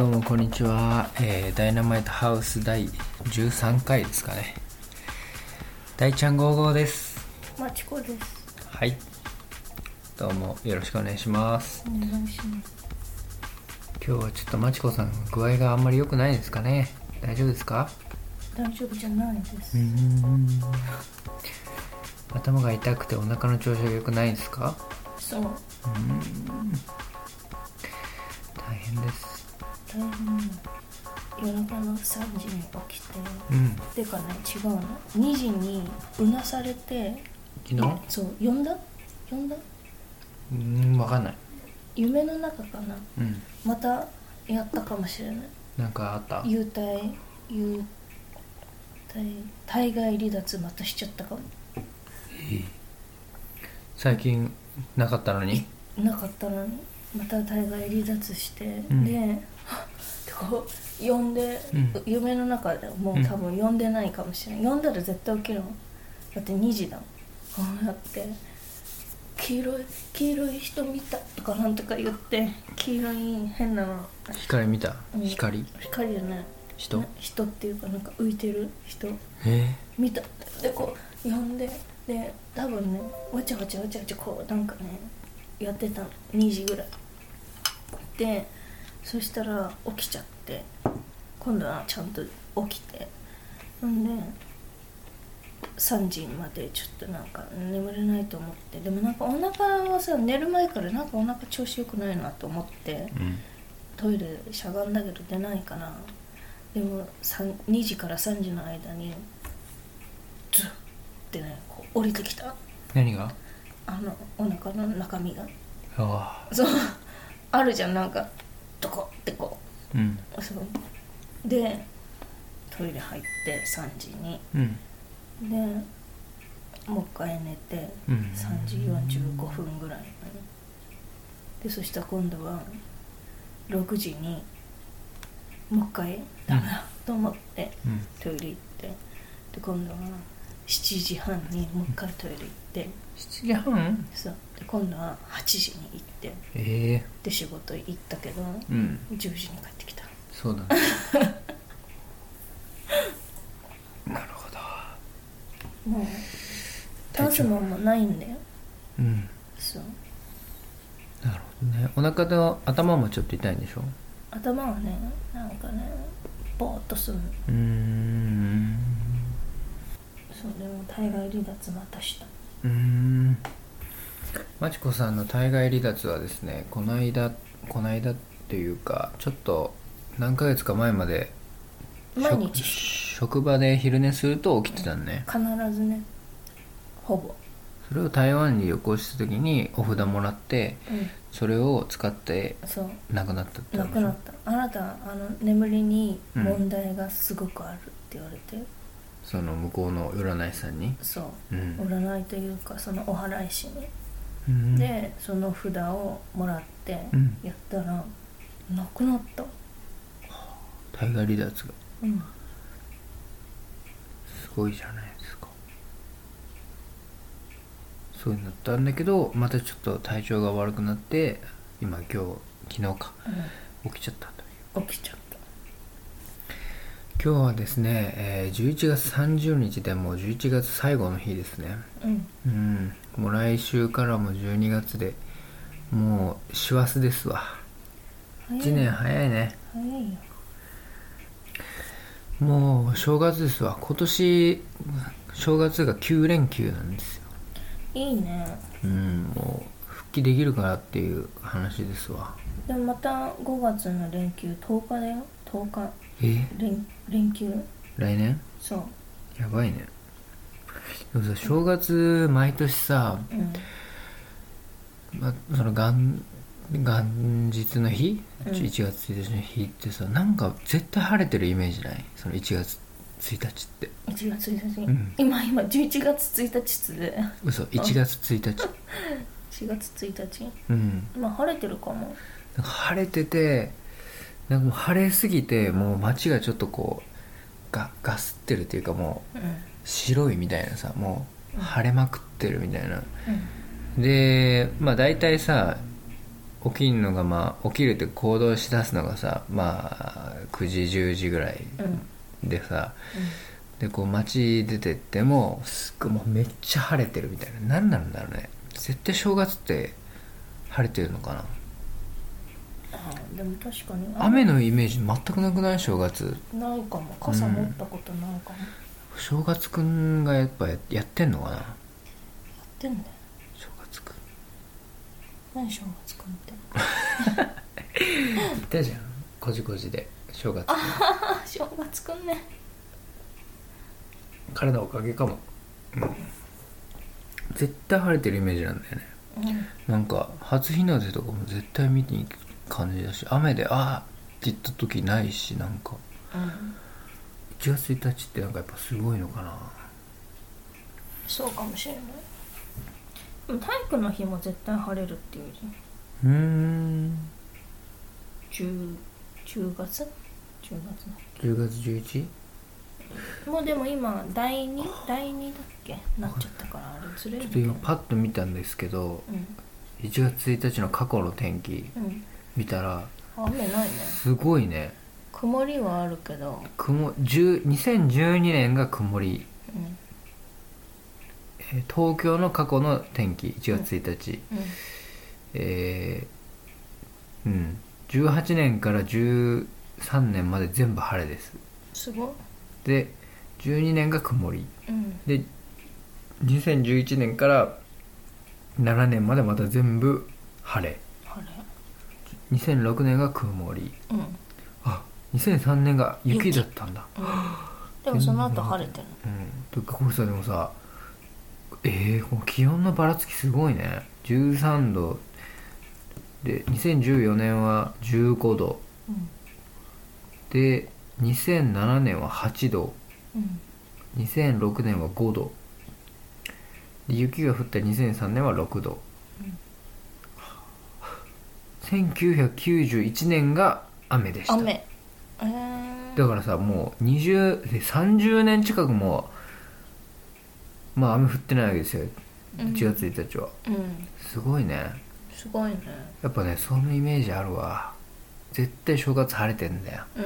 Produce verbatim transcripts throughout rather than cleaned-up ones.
どうもこんにちは、えー、ダイナマイトハウスだいじゅうさんかいですかね。大ちゃんごじゅうごです。まちこです。はい、どうもよろしくお願いします。お願いします。今日はちょっとまちこさん具合があんまり良くないですかね。大丈夫ですか？大丈夫じゃないです。うーん、頭が痛くてお腹の調子が良くないですか？そう。うーん、大変です。大変。夜中のさんじに起きて、うん、てかね、違うの、にじにうなされて。昨日？そう、呼んだ？呼んだ？うーん、わかんない。夢の中かな、うん、またやったかもしれない。なんかあった？幽体、幽体、体外離脱またしちゃったかも。最近なかったのに？なかったのにまた体外離脱して、うん、で呼んで、うん、夢の中でもう多分呼んでないかもしれない、うん、呼んだら絶対起きるもん。だってにじだもん。こうやって黄色い、黄色い人見たとかなんとか言って、黄色い変なの光見た、うん、光光じゃない人人っていうか、なんか浮いてる人、えー、見た。でこう呼んで、で多分ね、わちゃわちゃわちゃわちゃこうなんかねやってたの、にじぐらいで。そしたら起きちゃって、今度はちゃんと起きて、なんでさんじまでちょっとなんか眠れないと思って、でもなんかお腹はさ、寝る前からなんかお腹調子良くないなと思って、うん、トイレしゃがんだけど出ないかな。でもにじからさんじの間にズッってね、こう降りてきた。何が？あのお腹の中身が、ああ、そうあるじゃん、なんかドコってこう、うん、そうでトイレ入ってさんじに、うん、でもう一回寝て、うん、さんじよんじゅうごふんぐらいに、でそしたら今度はろくじにもう一回ダメだと思って、うん、トイレ行って、で今度はしちじはんにもう一回トイレ行って、うん、しちじはん？そうで今度ははちじに行って、えー、で仕事行ったけど、うん、じゅうじに帰ってきた。そうだねなるほど。もう出すもんもないんだよ。うん、そう、なるほどね。お腹と頭もちょっと痛いんでしょ？頭はね、なんかねぼーっとする。うーん、そうでも体外離脱またした。うーん、まちこさんの体外離脱はですね、この間この間っていうかちょっと何ヶ月か前まで毎日職場で昼寝すると起きてたんね、必ずね、ほぼ。それを台湾に旅行した時にお札もらって、うん、それを使って亡くなったって話。亡くなった。あなた、あの眠りに問題がすごくあるって言われて、うん、その向こうの占い師さんに。そう、うん、占いというかそのお祓い師に、うん、でその札をもらってやったら、うん、なくなった。体外離脱が、うん、すごいじゃないですか。そうになったんだけど、またちょっと体調が悪くなって今今日昨日か、うん、起きちゃったという。起きちゃった。今日はですね、えー、じゅういちがつさんじゅうにちでもうじゅういちがつ最後の日ですね、うん、うん、もう来週からもじゅうにがつでもう師走ですわ。いちねん早いね。早いよ。もう正月ですわ。今年正月がきゅうれんきゅうなんですよ。いいね。うん、もう復帰できるかなっていう話ですわ。でもまたごがつの連休とおかだよ。とおか。え？連、連休。来年？そう。やばいね。でもさ、正月毎年さ、うん、まその元日の日、うん、いちがつついたちの日ってさ、なんか絶対晴れてるイメージない？そのいちがつついたちって。いちがつついたち。うん、今今じゅういちがつついたちで。嘘。いちがつついたち。しがつついたち。うん。まあ晴れてるかも。なんか晴れてて。なんかもう晴れすぎてもう街がちょっとこう ガ, ガスってるっていうか、もう白いみたいなさ、もう晴れまくってるみたいな、うん、でまあ大体さ起きるのが、まあ、起きるって行動しだすのがさ、まあ、くじじゅうじぐらいでさ、うん、でこう街出てってもすっごいもうめっちゃ晴れてるみたいな、何なんだろうね、絶対正月って晴れてるのかな。ああ、でも確かに雨のイメージ全くなくない？正月ないかも、傘持ったことないかも、うん、正月くんがやっぱやってんのかな。やってんだよ正月くん。何正月くんって言ったじゃん、こじこじで正月くん。あ、正月くんね、彼のおかげかも、うん、絶対晴れてるイメージなんだよね、うん、なんか初日の出とかも絶対見に行く感じだし、雨であーって言った時ないし、なんか、うん、いちがつついたちってなんかやっぱすごいのかな。そうかもしれない。でも体育の日も絶対晴れるっていうじゃん。うーん、 10, 10月10月のじゅうがつ じゅういち？ もうでも今だいにだいにだっけなっちゃったから、あれずれる。ちょっと今パッと見たんですけど、うん、いちがつついたちの過去の天気、うん、見たら雨ないね。すごいね。曇りはあるけど、曇にせんじゅうにねんが曇り、うん、えー、東京の過去の天気いちがつついたち、うん、えー、うん、じゅうはちねんからじゅうさんねんまで全部晴れです。すごい。でじゅうにねんが曇り、うん、でにせんじゅういちねんからななねんまでまた全部晴れ、にせんろくねんが曇り、うん、あ、にせんさんねんが雪だったんだ、うん、でもその後晴れてる、うん、これさ、でもさ、えー、この気温のばらつきすごいね。じゅうさんどで、にせんじゅうよねんはじゅうごど、うん、で、にせんななねんははちど、うん、にせんろくねんはごどで、雪が降ったにせんさんねんはろくど、せんきゅうひゃくきゅうじゅういちねんが雨でした。雨、えー、だからさ、もうにじゅう、さんじゅうねん近くもまあ雨降ってないわけですよ、うん、いちがつついたちは、うん、すごいね。すごいね。やっぱね、そのイメージあるわ。絶対正月晴れてんだよ、う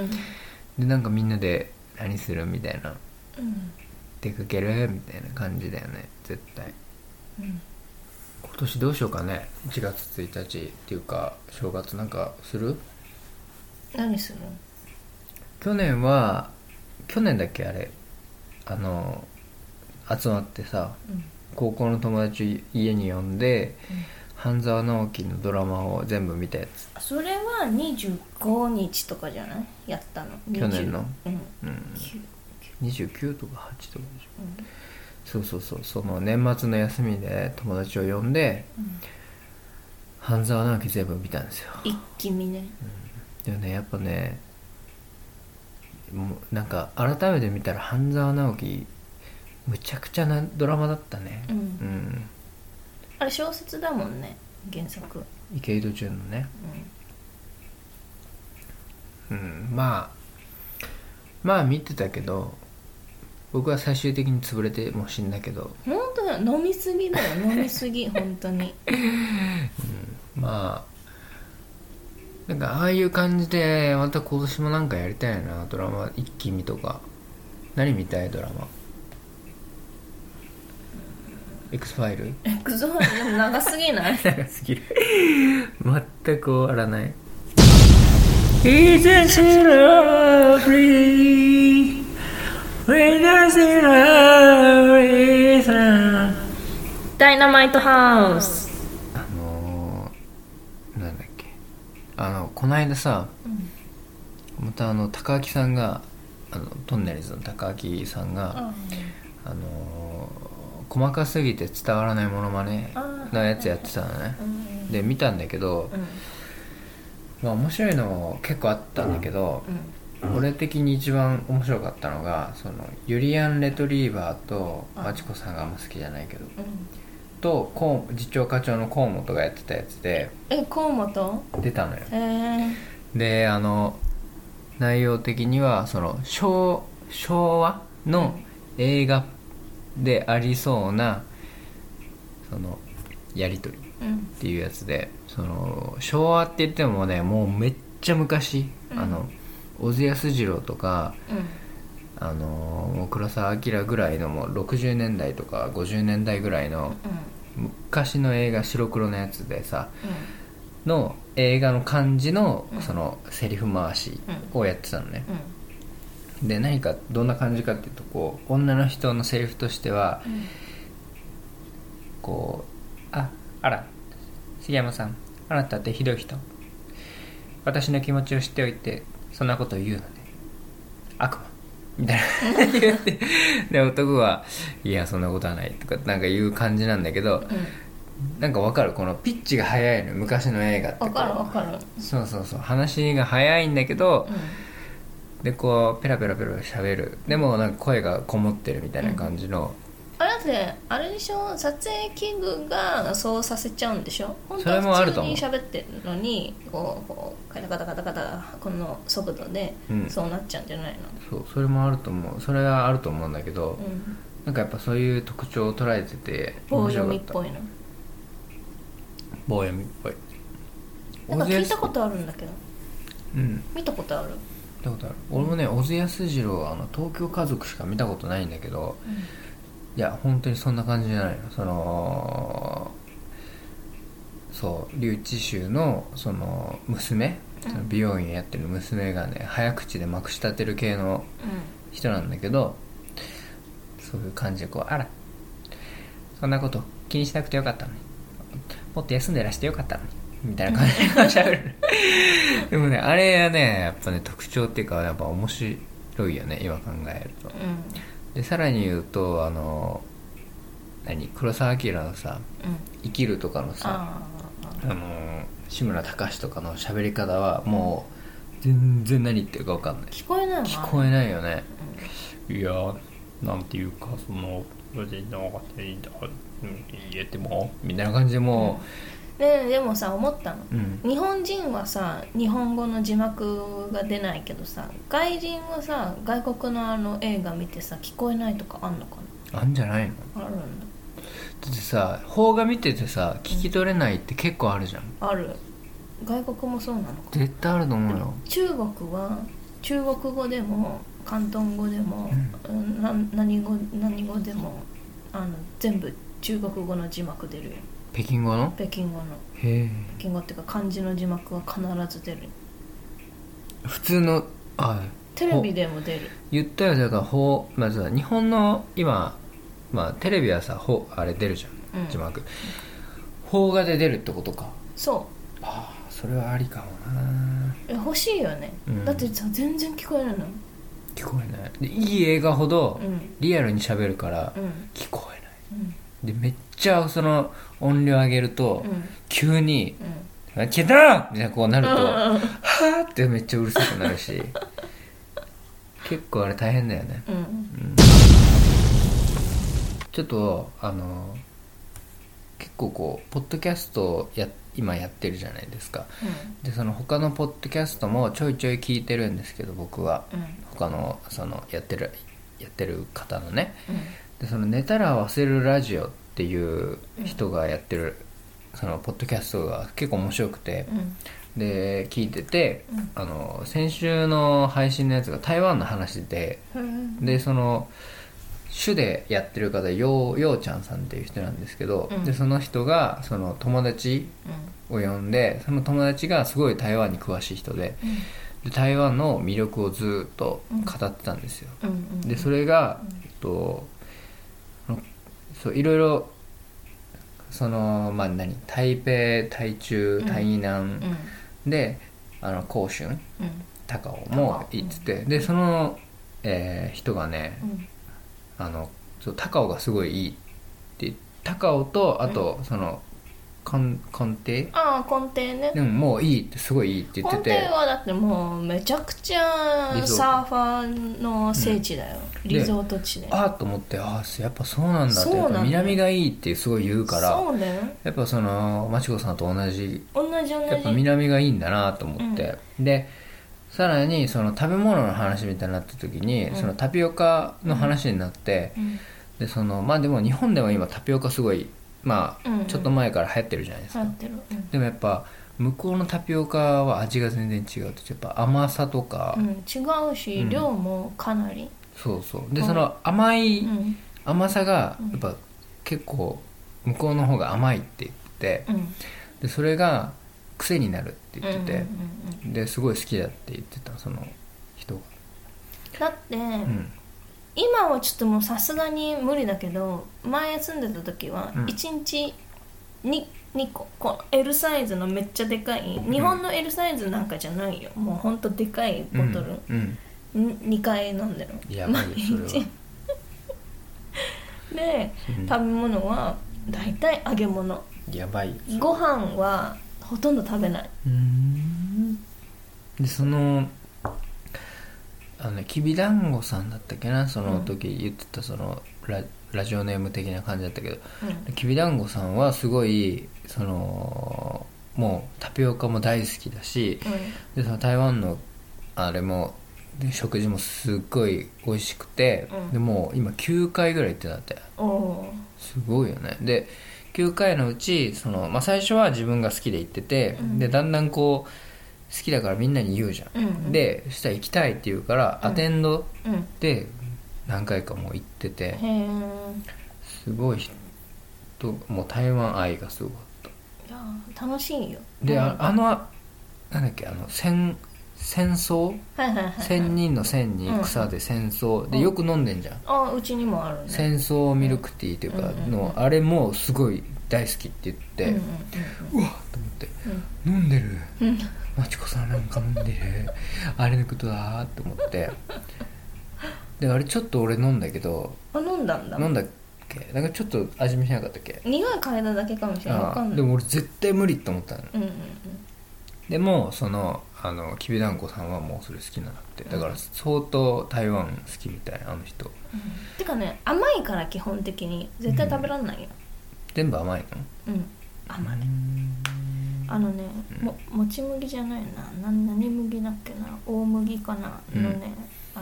ん、で、なんかみんなで何するみたいな、うん、出かけるみたいな感じだよね、絶対、うん。今年どうしようかね、いちがつついたちっていうか正月なんかする？何する？去年は去年だっけ、あれあの集まってさ、うん、高校の友達家に呼んで、うん、半沢直樹のドラマを全部見たやつ。それはにじゅうごにちとかじゃない？やったの去年の、うんうん、にじゅうきゅうとかはちとかでしょ、うん、そうそうそう、その年末の休みで友達を呼んで、うん、半沢直樹全部見たんですよ、一気見ね、うん、でもね、やっぱね、もうなんか改めて見たら半沢直樹むちゃくちゃなドラマだったね、うんうん、あれ小説だもんね、原作池井戸潤のね、うん、うん、まあまあ見てたけど、僕は最終的に潰れてもう死んだけど。本当だよ、飲みすぎだよ、飲みすぎ本当に、うん、まあなんかああいう感じでまた今年もなんかやりたいな。ドラマ一気見とか何見たい？ドラマ X ファイル X ファイルでも長すぎない？長すぎる全く終わらない。 Isn't she lovely?ダイナマイトハウス。あのー、なんだっけ、あのこないださ、うん、またあの高木さんが、あのトンネルズの高木さんが、うん、あのー、細かすぎて伝わらないモノマネのやつやってたのね、うん、で見たんだけど、うん、まあ面白いの結構あったんだけど、うんうん、俺的に一番面白かったのが、そのユリアン・レトリーバーとマチコさんがあんま好きじゃないけど、うん、と次長課長の河本がやってたやつで、え、河本出たのよ、えー、で、あの内容的にはその 昭, 昭和の映画でありそうなそのやり取り、っていうやつで、その昭和って言ってもね、もうめっちゃ昔、うん、あの小津安二郎とか、うん、あのもう黒澤明ぐらいのもうろくじゅうねんだいとかごじゅうねんだいぐらいの昔の映画、白黒のやつでさ、うん、の映画の感じのそのセリフ回しをやってたのね、うんうんうん。で何かどんな感じかっていうと、こう女の人のセリフとしては、うん、こうああら杉山さん、あなたってひどい人、私の気持ちを知っておいてそんなことを言うのね、悪魔みたいな言ってで男はいやそんなことはないとかなんか言う感じなんだけど、うん、なんか分かる、このピッチが速いの昔の映画って、分かる分かる、そうそうそう、話が速いんだけど、うん、でこうペラペラペラ喋る、でもなんか声がこもってるみたいな感じの、うん、あれだってあれでしょ、撮影器具がそうさせちゃうんでしょ。本当は普通に喋ってるのにこうこうカタカタカタカタこの速度でそうなっちゃうんじゃないの、うん、そう、それもあると思う、それはあると思うんだけど、うん、なんかやっぱそういう特徴を捉えてて面白かった。棒読みっぽいの、棒読みっぽいなんか聞いたことあるんだけど、うん、見たことあることある。俺もね、小津安二郎あの東京家族しか見たことないんだけど、うん、いや本当にそんな感じじゃないの。そのそう笠智衆のその娘、その美容院やってる娘がね、早口でまくし立てる系の人なんだけど、うん、そういう感じでこうあらそんなこと気にしなくてよかったのに、もっと休んでらしてよかったのにみたいな感じがしゃべるでもねあれはねやっぱね特徴っていうかやっぱ面白いよね今考えると、うん、でさらに言うとあの何黒澤明のさ、うん、生きるとかのさ、あの志村隆とかの喋り方はもう全然何言ってるか分かんない、聞こえない、聞こえないよね、うん、いやなんていうかその言えてもみたいな感じでもう、うんで, でもさ思ったの、うん、日本人はさ日本語の字幕が出ないけどさ、外人はさ外国のあの映画見てさ聞こえないとかあんのかな、あんじゃないの、あるんだ。だってさ邦画見ててさ聞き取れないって結構あるじゃん、うん、ある。外国もそうなのかな、絶対あると思うよ。中国は中国語でも広東語でも、うん、な 何, 語何語でもあの全部中国語の字幕出るよ。北京語の？北京語の。へえ。北京語っていうか漢字の字幕は必ず出る。普通のあテレビでも出る。言ったよ、だからほうまずは日本の今まあテレビはさほあれ出るじゃん、うん、字幕。邦画で出るってことか。そう。ああそれはありかもな。え欲しいよね、うん。だってさ全然聞こえないの。聞こえない。でいい映画ほどリアルに喋るから聞こえない。うんうん、でめっちゃその音量上げると、うん、急に「うん、消えた!」みたいなこうなると「うん、はあ!」ってめっちゃうるさくなるし結構あれ大変だよね、うんうん、ちょっとあの結構こうポッドキャストをや今やってるじゃないですか、うん、でその他のポッドキャストもちょいちょい聞いてるんですけど僕は、うん、他のそのやってるやってる方のね、うん、でその寝たら忘れるラジオっていう人がやってるそのポッドキャストが結構面白くて、うん、で聞いてて、うん、あの先週の配信のやつが台湾の話で、うん、でその主でやってる方よう、ようちゃんさんっていう人なんですけど、うん、でその人がその友達を呼んで、その友達がすごい台湾に詳しい人で、うん、で台湾の魅力をずっと語ってたんですよ、うんうんうん、でそれが、えっといろいろそのまあ何台北、台中、台南で、うん、あの高雄、うん、高雄も行ってて、うん、でその、えー、人がね、うん、あのそう高雄がすごいいいって高雄とあと、うん、その根底ああ根底ねでももういいってすごいいいって言ってて、根底はだってもうめちゃくちゃサーファーの聖地だよ、うん、リゾート地でああと思って、ああやっぱそうなんだって、ね、やっぱ南がいいってすごい言うから、そうだよ、ね、やっぱそのまちこさんと同じ同じ同じやっぱ南がいいんだなと思って、うん、でさらにその食べ物の話みたいになった時に、うん、そのタピオカの話になって、うんうん、でそのまあでも日本でも今タピオカすごいまあ、うんうん、ちょっと前から流行ってるじゃないですか。流行ってる、うん、でもやっぱ向こうのタピオカは味が全然違うと、やっぱ甘さとか、うん、違うし、うん、量もかなり、そうそうで、うん、その甘い、うん、甘さがやっぱ結構向こうの方が甘いって言って、うん、でそれが癖になるって言ってて、うんうんうん、ですごい好きだって言ってたその人が。だって、うん、今はちょっともうさすがに無理だけど、前住んでた時はいちにちに、うん、にここの L サイズのめっちゃでかい、日本の L サイズなんかじゃないよ、うん、もうほんとでかいボトル、うんうん、にかい飲んでる。やばいよそれはで、うん、食べ物はだいたい揚げ物、やばい。ご飯はほとんど食べない。うーんで、そのあのきびだんごさんだったっけな、その時言ってたその ラ,、うん、ラジオネーム的な感じだったけど、うん、きびだんごさんはすごいそのもうタピオカも大好きだし、うん、でその台湾のあれもで食事もすっごい美味しくて、うん、でもう今きゅうかいぐらい行ってたって。おすごいよね。できゅうかいのうちその、まあ、最初は自分が好きで行ってて、うん、でだんだんこう好きだからみんなに言うじゃん、うんうん、でそしたら行きたいって言うから、うん、アテンドで何回かもう行ってて、うん、すごい人、もう台湾愛がすごかった。楽しいよ。で、あ、あのなんだっけ、あの戦戦争、はいはいはいはい、千人の千に草で戦争、うん、でよく飲んでんじゃん。あ、うちにもあるね。戦争ミルクティーというかの、うん、あれもすごい大好きって言って、うんうん、うわっと思って、うん、飲んでる、うん、まちこさんなんか飲んでるあれのことだーって思って。であれちょっと俺飲んだけど、あ飲んだんだ飲んだっけ、なんかちょっと味見しなかったっけ、苦い体だけかもしれない、わかんない。でも俺絶対無理って思ったの、うんうんうん、でもそのあのきびだんこさんはもうそれ好きなのって、だから相当台湾好きみたいあの人、うん、てかね甘いから基本的に絶対食べらんないよ、うん、全部甘いの。うん甘い、あのね、うん、ももち麦じゃないな、な何麦だっけな、大麦かなのね、うん、あ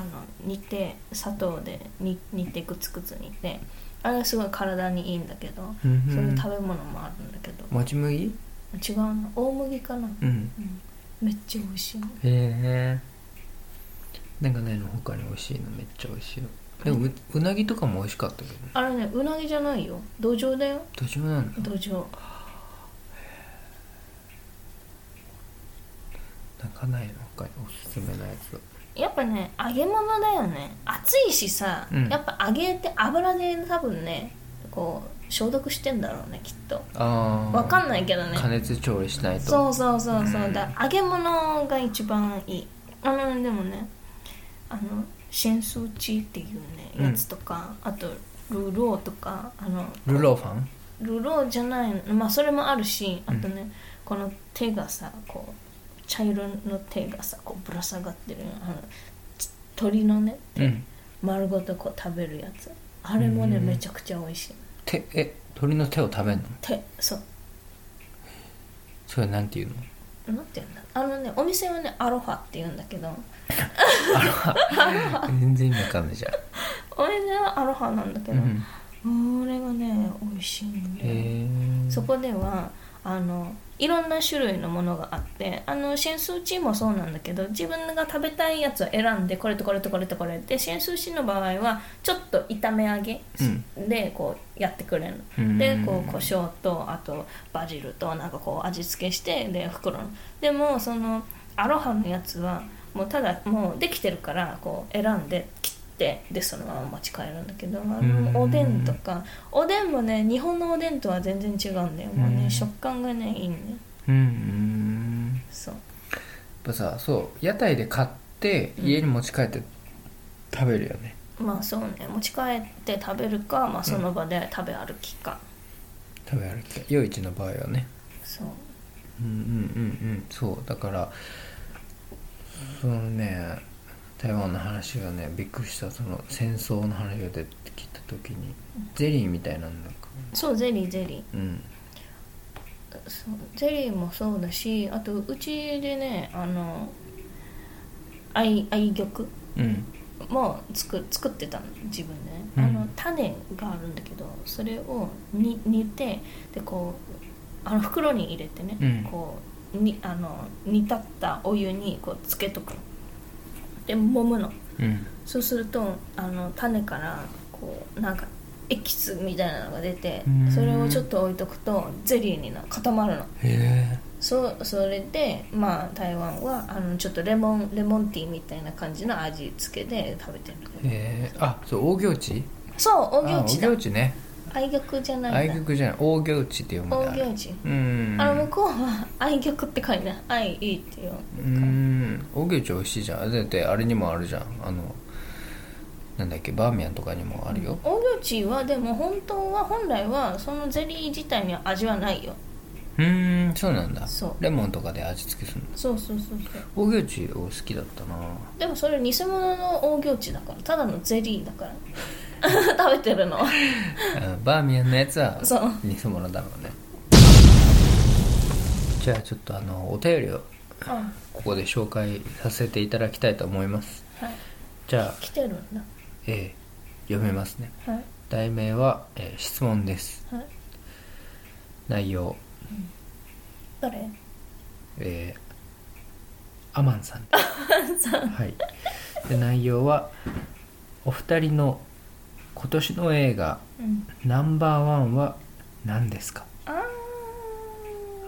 の煮て砂糖で煮てくつくつ煮て、あれはすごい体にいいんだけど、うんうん、そういう食べ物もあるんだけど。もち麦？違うな、大麦かな、うん、うんめっちゃ美味しいの。へえ。なんかね、他に美味しいのめっちゃ美味しいの。でも う, うなぎとかも美味しかったけどね。あれね、うなぎじゃないよ。ドジョウだよ。ドジョウなの。ドジョウ。なんかないの他におすすめのやつ。やっぱね、揚げ物だよね。熱いしさ、うん、やっぱ揚げって油で多分ね、こう。消毒してんだろうねきっと。あ分かんないけどね、加熱調理しないと。そうそうそうそう、うん、だ揚げ物が一番いい。あのでもね、あのシェンスーチーっていうね、うん、やつとか、あとルローとか、あのルローファン、ルローじゃないの、まあそれもあるし、あとね、うん、この手がさ、こう茶色の手がさ、こうぶら下がってる、あの鳥のね、うん、丸ごとこう食べるやつ、あれもね、うん、めちゃくちゃ美味しい。手、え、鳥の手を食べんの？手、そう。それなんていうの？なんていうんだ。あのね、お店はね、アロハって言うんだけど。アロハ。全然意味わかんないじゃん。お店はアロハなんだけど、うん、これがね、美味しいんだよ。へー。そこではあのいろんな種類のものがあって、あのシェンスーチーもそうなんだけど、自分が食べたいやつを選んで、これとこれとこれとこれで、シェンスーチーの場合はちょっと炒め揚げでこうやってくれる、うん、でこう胡椒とあとバジルとなんかこう味付けして、で袋のでもそのアロハのやつはもうただもうできてるからこう選んで切って、でそのまま持ち帰るんだけど、あのおでんとか、おでんもね、日本のおでんとは全然違うんだよ、もうね、食感がねいいね。うん、そうやっぱさ、そう屋台で買って家に持ち帰って食べるよね、うん、まあそうね、持ち帰って食べるか、まあその場で食べ歩きか、うん、食べ歩きか、夜市の場合はね。そう、うんうんうんうん、そうだからそのね、台湾の話がね、びっくりした。その戦争の話が出てきた時に、ゼリーみたいなんだか、そうゼリーゼリー、うん、そうゼリーもそうだし、あとうちでね、あの愛玉、うん、も作, 作ってたの自分でね、うん、あの種があるんだけどそれをに煮てでこうあの袋に入れてね、うん、こうにあの煮立ったお湯にこうつけとくので揉むの、うん、そうするとあの種からこうなんかエキスみたいなのが出てそれをちょっと置いとくとゼリーにな固まるの。へー。そ, それで、まあ、台湾はあのちょっとレモン、レモンティーみたいな感じの味付けで食べてる。えー、あ、そう、大行地？そう、大行地だ。あ、大行地ね。愛玉じゃないんだ。愛玉じゃない。大行地って読むんだ。大行地。うん。あの向こうは愛玉って書いてない。愛いいって読む。うん。大行地美味しいじゃん。だってあれにもあるじゃん。あのなんだっけバーミヤンとかにもあるよ。大行地はでも本当は本来はそのゼリー自体には味はないよ。うーん、そうなんだ。レモンとかで味付けするんだ。そうそうそうそう。大行地を好きだったな。でもそれ偽物の大行地だから、ただのゼリーだから。食べてるの。バーミヤンのやつは偽物だろうね。じゃあちょっとあのお便りをここで紹介させていただきたいと思います。はい。じゃあ来てるんだ。ええ、読めますね。はい。題名は、えー、質問です。はい。内容。誰？えー、アマンさん。アマンさん。はい。で内容はお二人の今年の映画、うん、ナンバーワンは何ですか？あ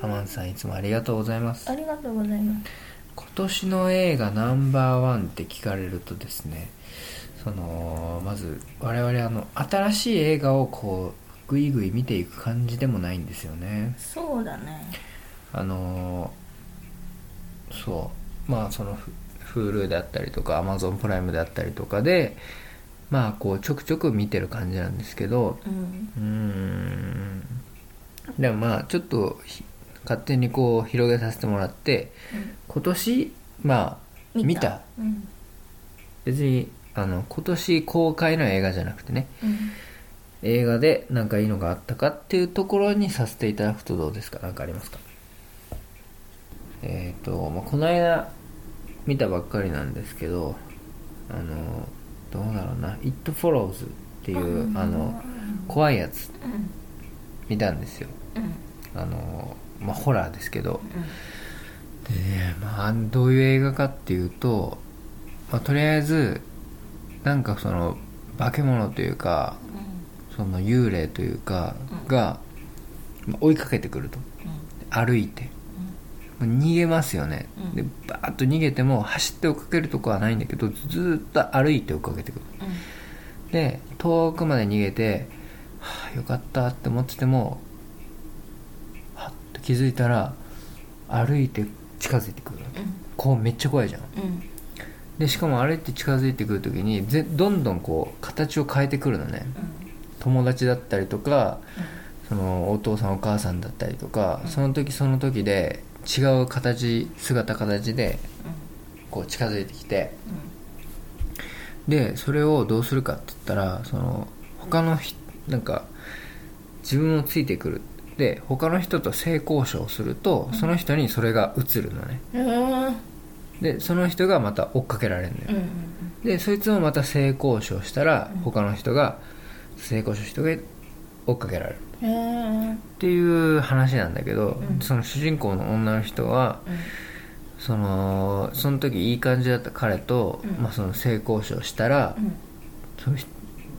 ー。アマンさんいつもありがとうございます。ありがとうございます。今年の映画ナンバーワンって聞かれるとですね、そのまず我々あの新しい映画をこうぐいぐい見ていく感じでもないんですよね。そうだね。あのそうまあその Hulu だったりとか Amazon プライムだったりとかでまあこうちょくちょく見てる感じなんですけど、うん、うーんでもまあちょっと勝手にこう広げさせてもらって、うん、今年まあ見た、見た、うん、別にあの今年公開の映画じゃなくてね、うん映画で何かいいのがあったかっていうところにさせていただくとどうですか？何かありますか？えっ、ー、と、まあ、この間見たばっかりなんですけどあのどうだろうな「It Follows」っていうあの怖いやつ見たんですよ。あの、まあ、ホラーですけどで、ねまあ、どういう映画かっていうと、まあ、とりあえずなんかその化け物というかその幽霊というかが追いかけてくると、うん、歩いて、うん、逃げますよね、うん、でバーッと逃げても走って追っかけるとこはないんだけどずっと歩いて追っかけてくる、うん、で遠くまで逃げて、はあ、よかったって思っててもはっと気づいたら歩いて近づいてくる、うん、こうめっちゃ怖いじゃん、うん、でしかも歩いて近づいてくるときにぜどんどんこう形を変えてくるのね、うん友達だったりとか、うん、そのお父さんお母さんだったりとか、うん、その時その時で違う形姿形でこう近づいてきて、うん、でそれをどうするかって言ったらその他のひなんか自分をついてくるで他の人と性交渉をすると、うん、その人にそれが移るのね、うん、でその人がまた追っかけられるんだよ、うん、でそいつもまた性交渉したら、うん、他の人が成功した人が追っかけられるっていう話なんだけど、うん、その主人公の女の人は、うん、そのその時いい感じだった彼と、うんまあ、その性交渉したら、うん、その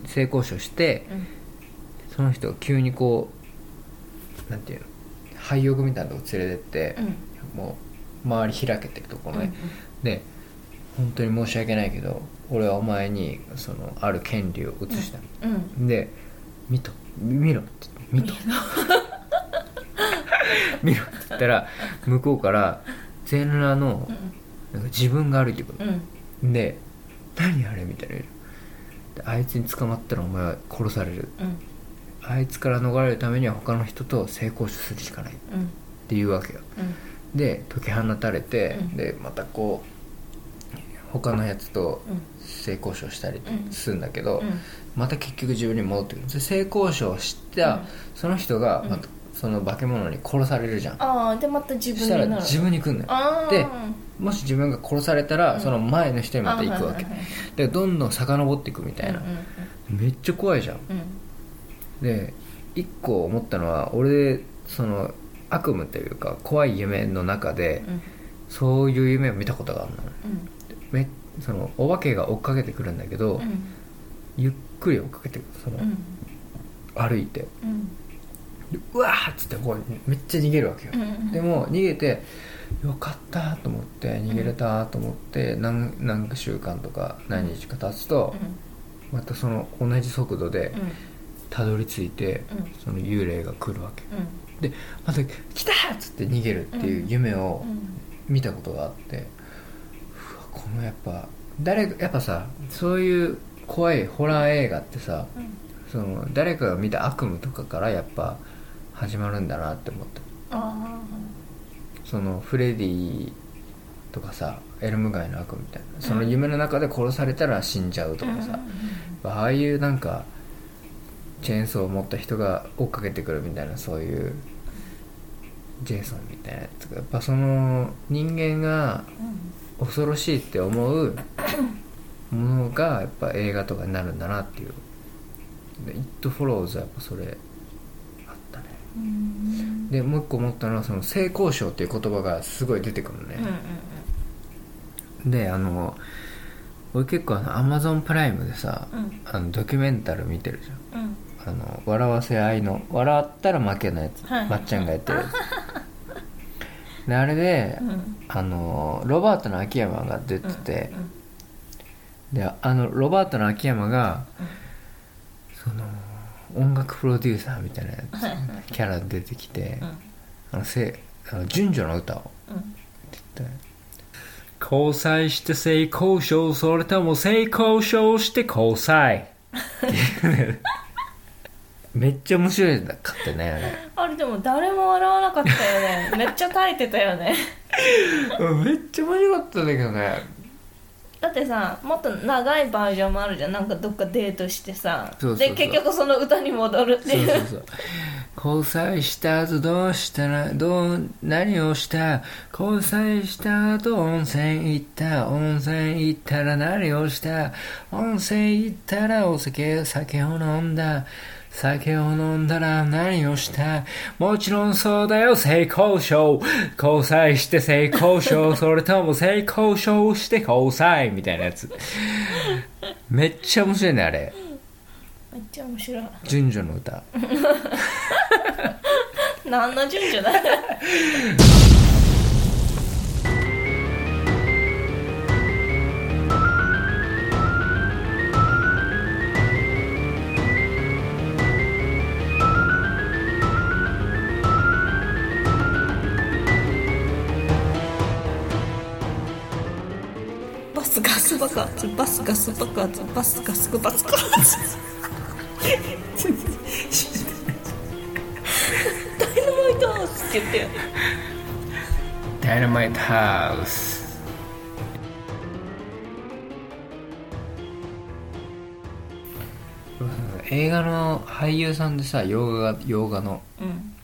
性交渉して、うん、その人が急にこうなんていうの廃屋みたいなとこ連れてって、うん、もう周り開けてるところね、うんうん、で本当に申し訳ないけど俺はお前にそのある権利を移した、うんうん、で見と見ろって見と見ろって言ったら向こうから全裸のなんか自分が歩いてくる、うん、で何あれみたいなあいつに捕まったらお前は殺される、うん、あいつから逃れるためには他の人と性交渉するしかないっていうわけよ、うん、で解き放たれて、うん、でまたこう他のやつと性交渉したりするんだけど、うんうん、また結局自分に戻ってくるで性交渉した、うん、その人がまたその化け物に殺されるじゃん、うん、あでまた自分になるしたら自分に来るのよでもし自分が殺されたら、うん、その前の人にまた行くわけ、うん、でどんどん遡っていくみたいな、うんうん、めっちゃ怖いじゃん、うん、で一個思ったのは、俺その悪夢というか怖い夢の中で、うん、そういう夢を見たことがあるの、うん、めそのお化けが追っかけてくるんだけど、うん、ゆっくり追っかけてくる、その、うん、歩いて、うん、うわーっつってこうめっちゃ逃げるわけよ、うんうん、でも逃げてよかったと思って逃げれたと思って、うん、何, 何週間とか何日か経つと、うん、またその同じ速度でたどり着いて、うん、その幽霊が来るわけ、うん、でまた来たーっつって逃げるっていう夢を見たことがあって、うんうん、うわこのやっぱ誰やっぱさ、そういう怖いホラー映画ってさ、うん、その誰かが見た悪夢とかからやっぱ始まるんだなって思った。あそのフレディとかさ、エルム街の悪夢みたいな、その夢の中で殺されたら死んじゃうとかさ、うん、ああいうなんかチェーンソーを持った人が追っかけてくるみたいな、そういうジェイソンみたいなやつとか、やっぱその人間が恐ろしいって思うものがやっぱ映画とかになるんだなっていう。It follows はやっぱそれあったね。うん、でもう一個思ったのは、その性交渉っていう言葉がすごい出てくるのね、うんうんうん、であの俺結構 Amazon プライムでさ、うん、あのドキュメンタル見てるじゃん、うん、あの笑わせ合いの笑ったら負けのやつ、はい、まっちゃんがやってるやつであれで、うん、あのロバートの秋山が出てて、うんうん、であのロバートの秋山が、うん、その音楽プロデューサーみたいなやつキャラ出てきて、うん、あのせあの順序の歌を、うん、って言って交際して性交渉、それとも性交渉して交際めっちゃ面白いんだかってね、あれあれでも誰も笑わなかったよねめっちゃ耐えてたよねめっちゃ面白かったんだけどね。だってさ、もっと長いバージョンもあるじゃん、なんかどっかデートしてさ、そうそうそう、で結局その歌に戻るっていう、そうそうそう交際した後どうしたらどう何をした、交際した後温泉行った、温泉行ったら何をした、温泉行ったらお酒酒を飲んだ、酒を飲んだら何をした、もちろんそうだよ性交渉、交際して性交渉それとも性交渉して交際みたいなやつめっちゃ面白いねあれ、めっちゃ面白い、順序の歌何の順序だバカツバスカスバカツバスカスバスカスダイナマイトハウスって言ってよ、ダイナマイトハウス。映画の俳優さんでさ、洋画が洋画の、うん、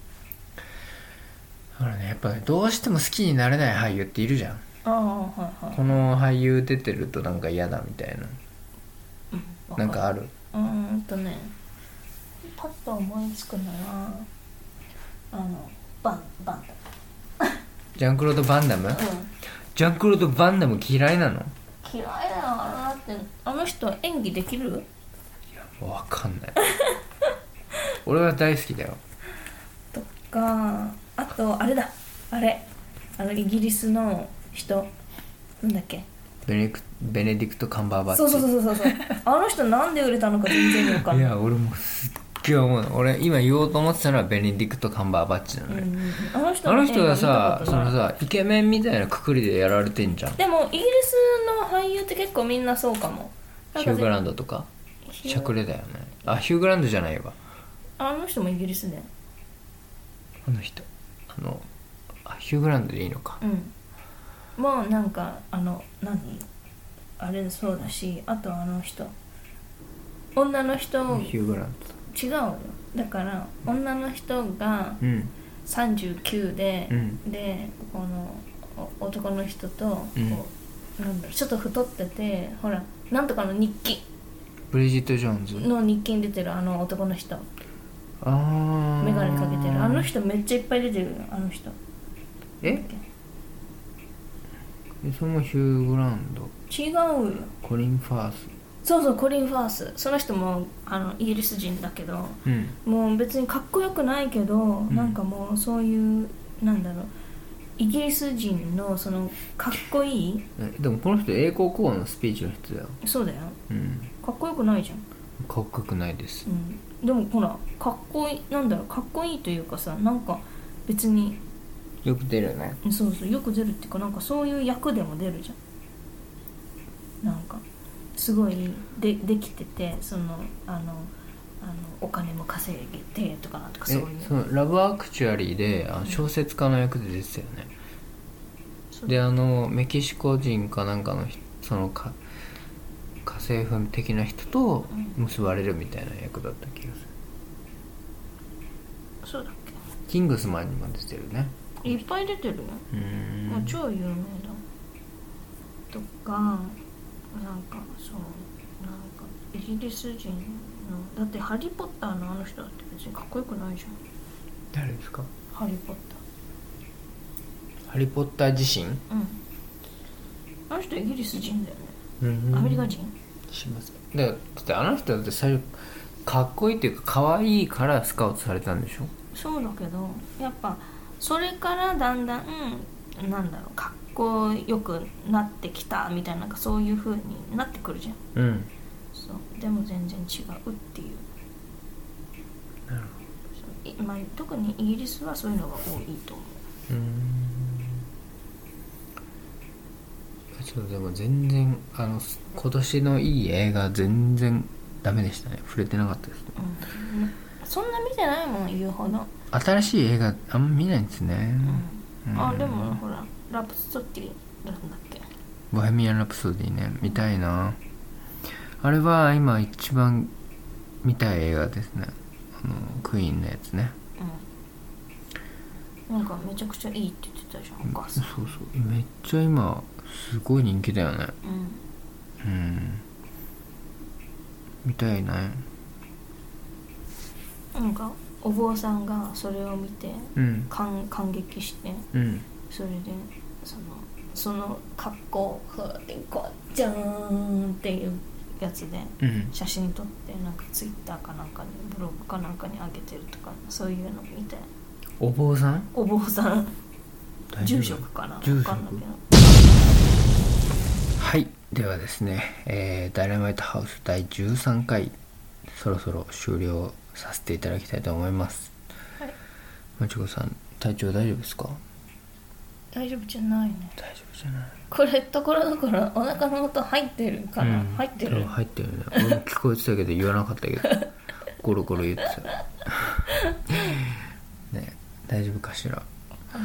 あのね、やっぱどうしても好きになれない俳優っているじゃん。あはいはい、この俳優出てるとなんか嫌だみたいな、うん、なんかある、うーんとねパッと思いつくのはあのバンバンダムジャンクロード・バンダム、うん、ジャンクロード・バンダム嫌いなの、嫌いだよあれ、だってあの人演技できる、いやもう分かんない俺は大好きだよとか、あとあれだあれあのイギリスの人なんだっけ、ベネディク、ベネディクト・カンバーバッチ、そうそうそうそうそうあの人なんで売れたのか全然分かんないいや俺もすっげえ思う、俺今言おうと思ってたのはベネディクト・カンバーバッチなのよ、うん、あの人の、あの人がさ、そのさイケメンみたいなくくりでやられてんじゃん。でもイギリスの俳優って結構みんなそうかも、ヒュー・グランドとかしゃくれだよね。あヒュー・グランドじゃないわ、あの人もイギリスね、あの人あのあヒュー・グランドでいいのか、うん、もうなんかあの何あれそうだし、あとあの人女の人ヒューグラント違うよ、だから女の人がさんじゅうきゅうで、うん、でこの男の人とこう、うん、なんだろうちょっと太っててほらなんとかの日記ブリジット・ジョーンズの日記に出てるあの男の人あメガネかけてるあの人めっちゃいっぱい出てるあの人えそのヒュー・グランド違うよコリン・ファースそうそうコリン・ファースその人もあのイギリス人だけど、うん、もう別にかっこよくないけど、うん、なんかもうそういうなんだろうイギリス人のそのかっこいいでもこの人英国王のスピーチの人だよそうだよ、うん、かっこよくないじゃんかっこよくないです、うん、でもほらかっこいいなんだろうかっこいいというかさなんか別によく出るねそうそうよく出るっていうかなんかそういう役でも出るじゃんなんかすごい で, できててそのあのあのお金も稼げてとかなんとかそういうそのラブアクチュアリーであの小説家の役で出てたよね、うん、であのメキシコ人かなんかのそのか家政婦的な人と結ばれるみたいな役だった気がする、うん、そうだっけキングスマンにも出てるねいっぱい出てるねもう超有名だとかなんかそうなんかイギリス人のだってハリーポッターのあの人だって別にかっこよくないじゃん誰ですかハリーポッターハリーポッター自身うんあの人イギリス人だよねうんアメリカ人しますだってあの人だって最初かっこいいっていうか可愛いからスカウトされたんでしょそうだけどやっぱそれからだんだん、うん、なんだろうかっこよくなってきたみたい な, なんかそういう風になってくるじゃんうんそうでも全然違うっていうなるほど、まあ、特にイギリスはそういうのが多いと思ううーんちょっとでも全然あの今年のいい映画全然ダメでしたね触れてなかったですね、うん、そんな見てないもん言うほど新しい映画あんま見ないんですね、うんうん、あでもほらラプソディなんだっけボヘミアンラプソディね見たいなあれは今一番見たい映画ですねあのクイーンのやつね、うん、なんかめちゃくちゃいいって言ってたじゃんお母さんそうそうめっちゃ今すごい人気だよねうん、うん、見たいねなんかお坊さんがそれを見て、うん、感, 感激して、うん、それでそ の, その格好でこうジャーンっていうやつで写真撮ってなんかツイッターかなんかにブログかなんかに上げてるとかそういうの見てお坊さんお坊さん住職かな分かんないけどはいではですね、えー、ダイナマイトハウスだいじゅうさんかいそろそろ終了させていただきたいと思います。はい。まちこさん、体調大丈夫ですか？大丈夫じゃないね。大丈夫じゃない。これところどころお腹の音入ってるかな、うん、入ってる。入ってるね。俺も聞こえてたけど言わなかったけど、ゴロゴロ言ってた。ね、大丈夫かしら。あ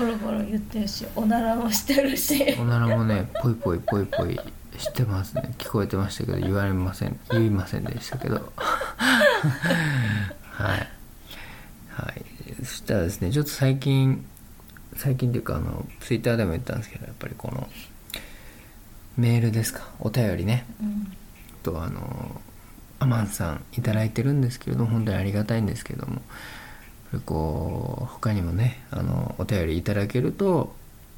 のゴロゴロ言ってるし、おならもしてるし。おならもね、ポイポイポイポイ。知ってますね聞こえてましたけど言われません言いませんでしたけどはいはいそしたらですねちょっと最近最近というかあのツイッターでも言ったんですけどやっぱりこのメールですかお便りね、うん、とあのアマンさんいただいてるんですけれども本当にありがたいんですけどもこう他にもねあのお便りいただけると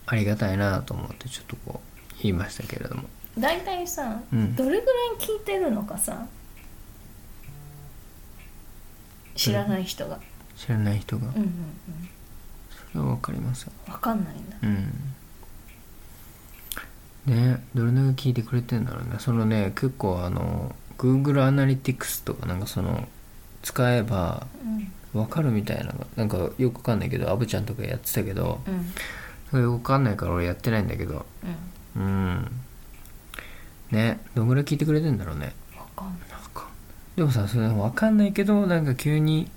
ありがたいなと思ってちょっとこう言いましたけれどもだいたいさ、うん、どれぐらい聞いてるのかさ知らない人が知らない人が、うんうんうん、それは分かりません分かんないんだ、うん、ねどれだけ聞いてくれてるんだろうねそのね結構あの Google アナリティクスとかなんかその使えば分かるみたいな、うん、なんかよく分かんないけどアブちゃんとかやってたけど、うん、よく分かんないから俺やってないんだけどうん、うんね、どんぐらい聞いてくれてるんだろうねわかんないでもさそれわかんないけどなんか急に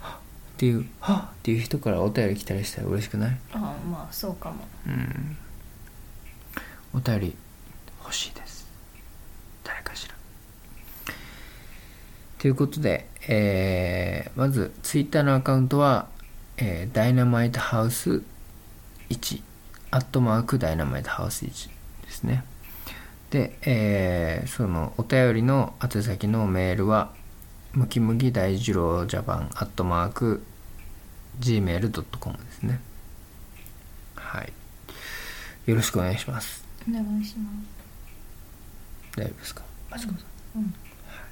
はっっていうはっっていう人からお便り来たりしたら嬉しくないああまあそうかもうんお便り欲しいです誰かしらということで、えー、まずツイッターのアカウントは、えー、ダイナマイトハウスいちアットマークダイナマイトハウスいちですね。で、えー、そのお便りの宛先のメールはムキムキ大二郎ジャパンアットマーク ジーメールドットコム ですね。はい。よろしくお願いします。お願いします。大丈夫ですか、マチコさん。うん。は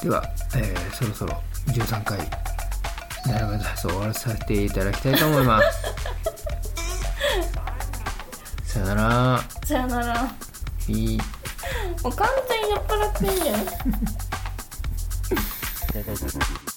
い、では、えー、そろそろじゅうさんかいダイナマイトハウスを終わらさせていただきたいと思います。さよなら。さよなら。いい。もう完全に酔っ払ってんじゃん。